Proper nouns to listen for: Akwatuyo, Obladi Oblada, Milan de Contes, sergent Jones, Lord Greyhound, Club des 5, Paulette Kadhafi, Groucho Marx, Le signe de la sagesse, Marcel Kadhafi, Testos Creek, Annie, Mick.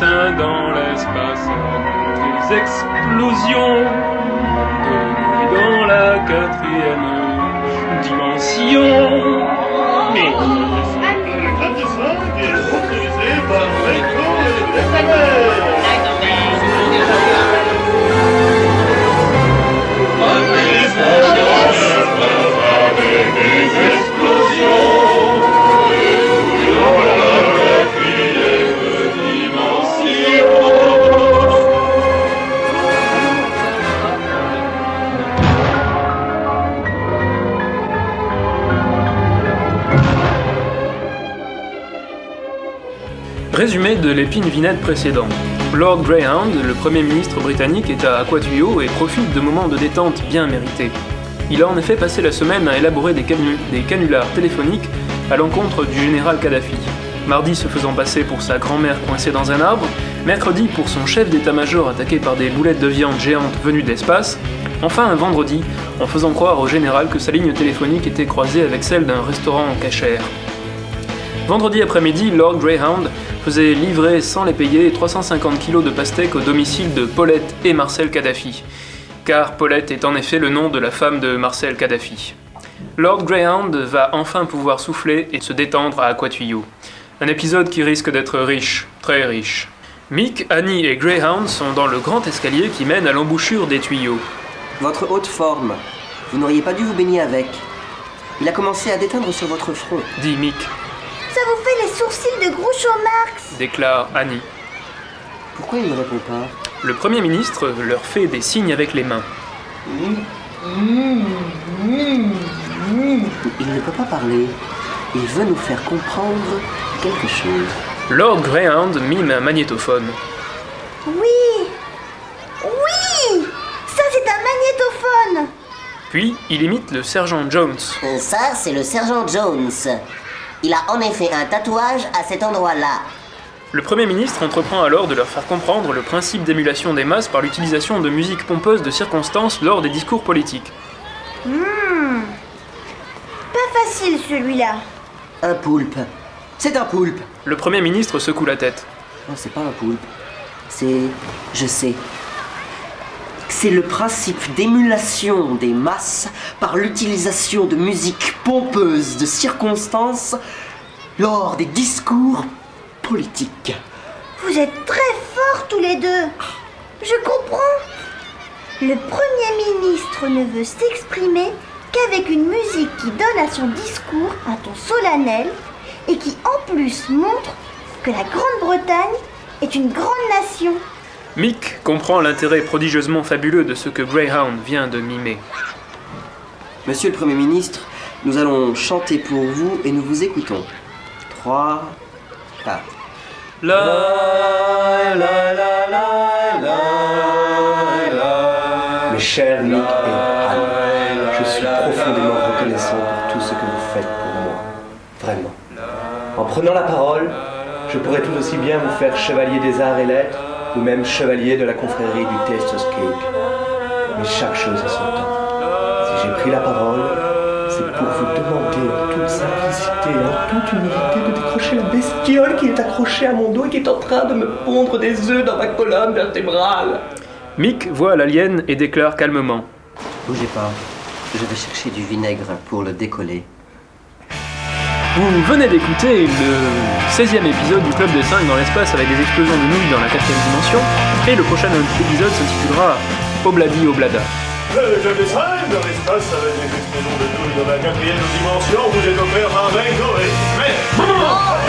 dessins dans l'espace, des explosions de nuit dans la quatrième dimension. Mais résumé de l'épine vinette précédente. Lord Greyhound, le Premier ministre britannique, est à Akwatuyo et profite de moments de détente bien mérités. Il a en effet passé la semaine à élaborer des canulars téléphoniques à l'encontre du général Kadhafi. Mardi se faisant passer pour sa grand-mère coincée dans un arbre, mercredi pour son chef d'état-major attaqué par des boulettes de viande géantes venues d'espace, enfin un vendredi en faisant croire au général que sa ligne téléphonique était croisée avec celle d'un restaurant en cachère. Vendredi après-midi, Lord Greyhound faisait livrer sans les payer 350 kilos de pastèques au domicile de Paulette et Marcel Kadhafi, car Paulette est en effet le nom de la femme de Marcel Kadhafi. Lord Greyhound va enfin pouvoir souffler et se détendre à Akwatuyo. Un épisode qui risque d'être riche, très riche. Mick, Annie et Greyhound sont dans le grand escalier qui mène à l'embouchure des tuyaux. Votre haute forme, vous n'auriez pas dû vous baigner avec. Il a commencé à déteindre sur votre front, dit Mick. Ça vous fait les sourcils de Groucho Marx, déclare Annie. Pourquoi il ne répond pas ? Le Premier ministre leur fait des signes avec les mains. Il ne peut pas parler. Il veut nous faire comprendre quelque chose. Lord Greyhound mime un magnétophone. Oui, ça c'est un magnétophone. Puis il imite le sergent Jones. Ça c'est le sergent Jones. Il a en effet un tatouage à cet endroit-là. Le Premier ministre entreprend alors de leur faire comprendre le principe d'émulation des masses par l'utilisation de musique pompeuse de circonstances lors des discours politiques. Pas facile celui-là. Un poulpe. C'est un poulpe. Le Premier ministre secoue la tête. Non, c'est pas un poulpe. C'est... je sais. C'est le principe d'émulation des masses par l'utilisation de musique pompeuse de circonstances lors des discours politiques. Vous êtes très forts tous les deux. Je comprends. Le Premier ministre ne veut s'exprimer qu'avec une musique qui donne à son discours un ton solennel et qui en plus montre que la Grande-Bretagne est une grande nation. Mick comprend l'intérêt prodigieusement fabuleux de ce que Greyhound vient de mimer. Monsieur le Premier ministre, nous allons chanter pour vous et nous vous écoutons. 3, 4. La, la, la, la, la, la. Mes chers Mick et Anne, je suis profondément reconnaissant pour tout ce que vous faites pour moi. Vraiment. En prenant la parole, je pourrais tout aussi bien vous faire chevalier des arts et lettres, ou même chevalier de la confrérie du Testos Creek. Mais chaque chose a son temps. Si j'ai pris la parole, c'est pour vous demander en toute simplicité, en toute humilité, de décrocher la bestiole qui est accrochée à mon dos et qui est en train de me pondre des œufs dans ma colonne vertébrale. Mick voit l'alien et déclare calmement. Bougez pas, je vais chercher du vinaigre pour le décoller. Vous venez d'écouter le 16e épisode du Club des 5 dans l'espace avec des explosions de nouilles dans la 4e dimension, et le prochain épisode s'intitulera Obladi Oblada. Le Club des 5 dans l'espace avec des explosions de nouilles dans la 4e dimension vous est offert par Ringo et Mick.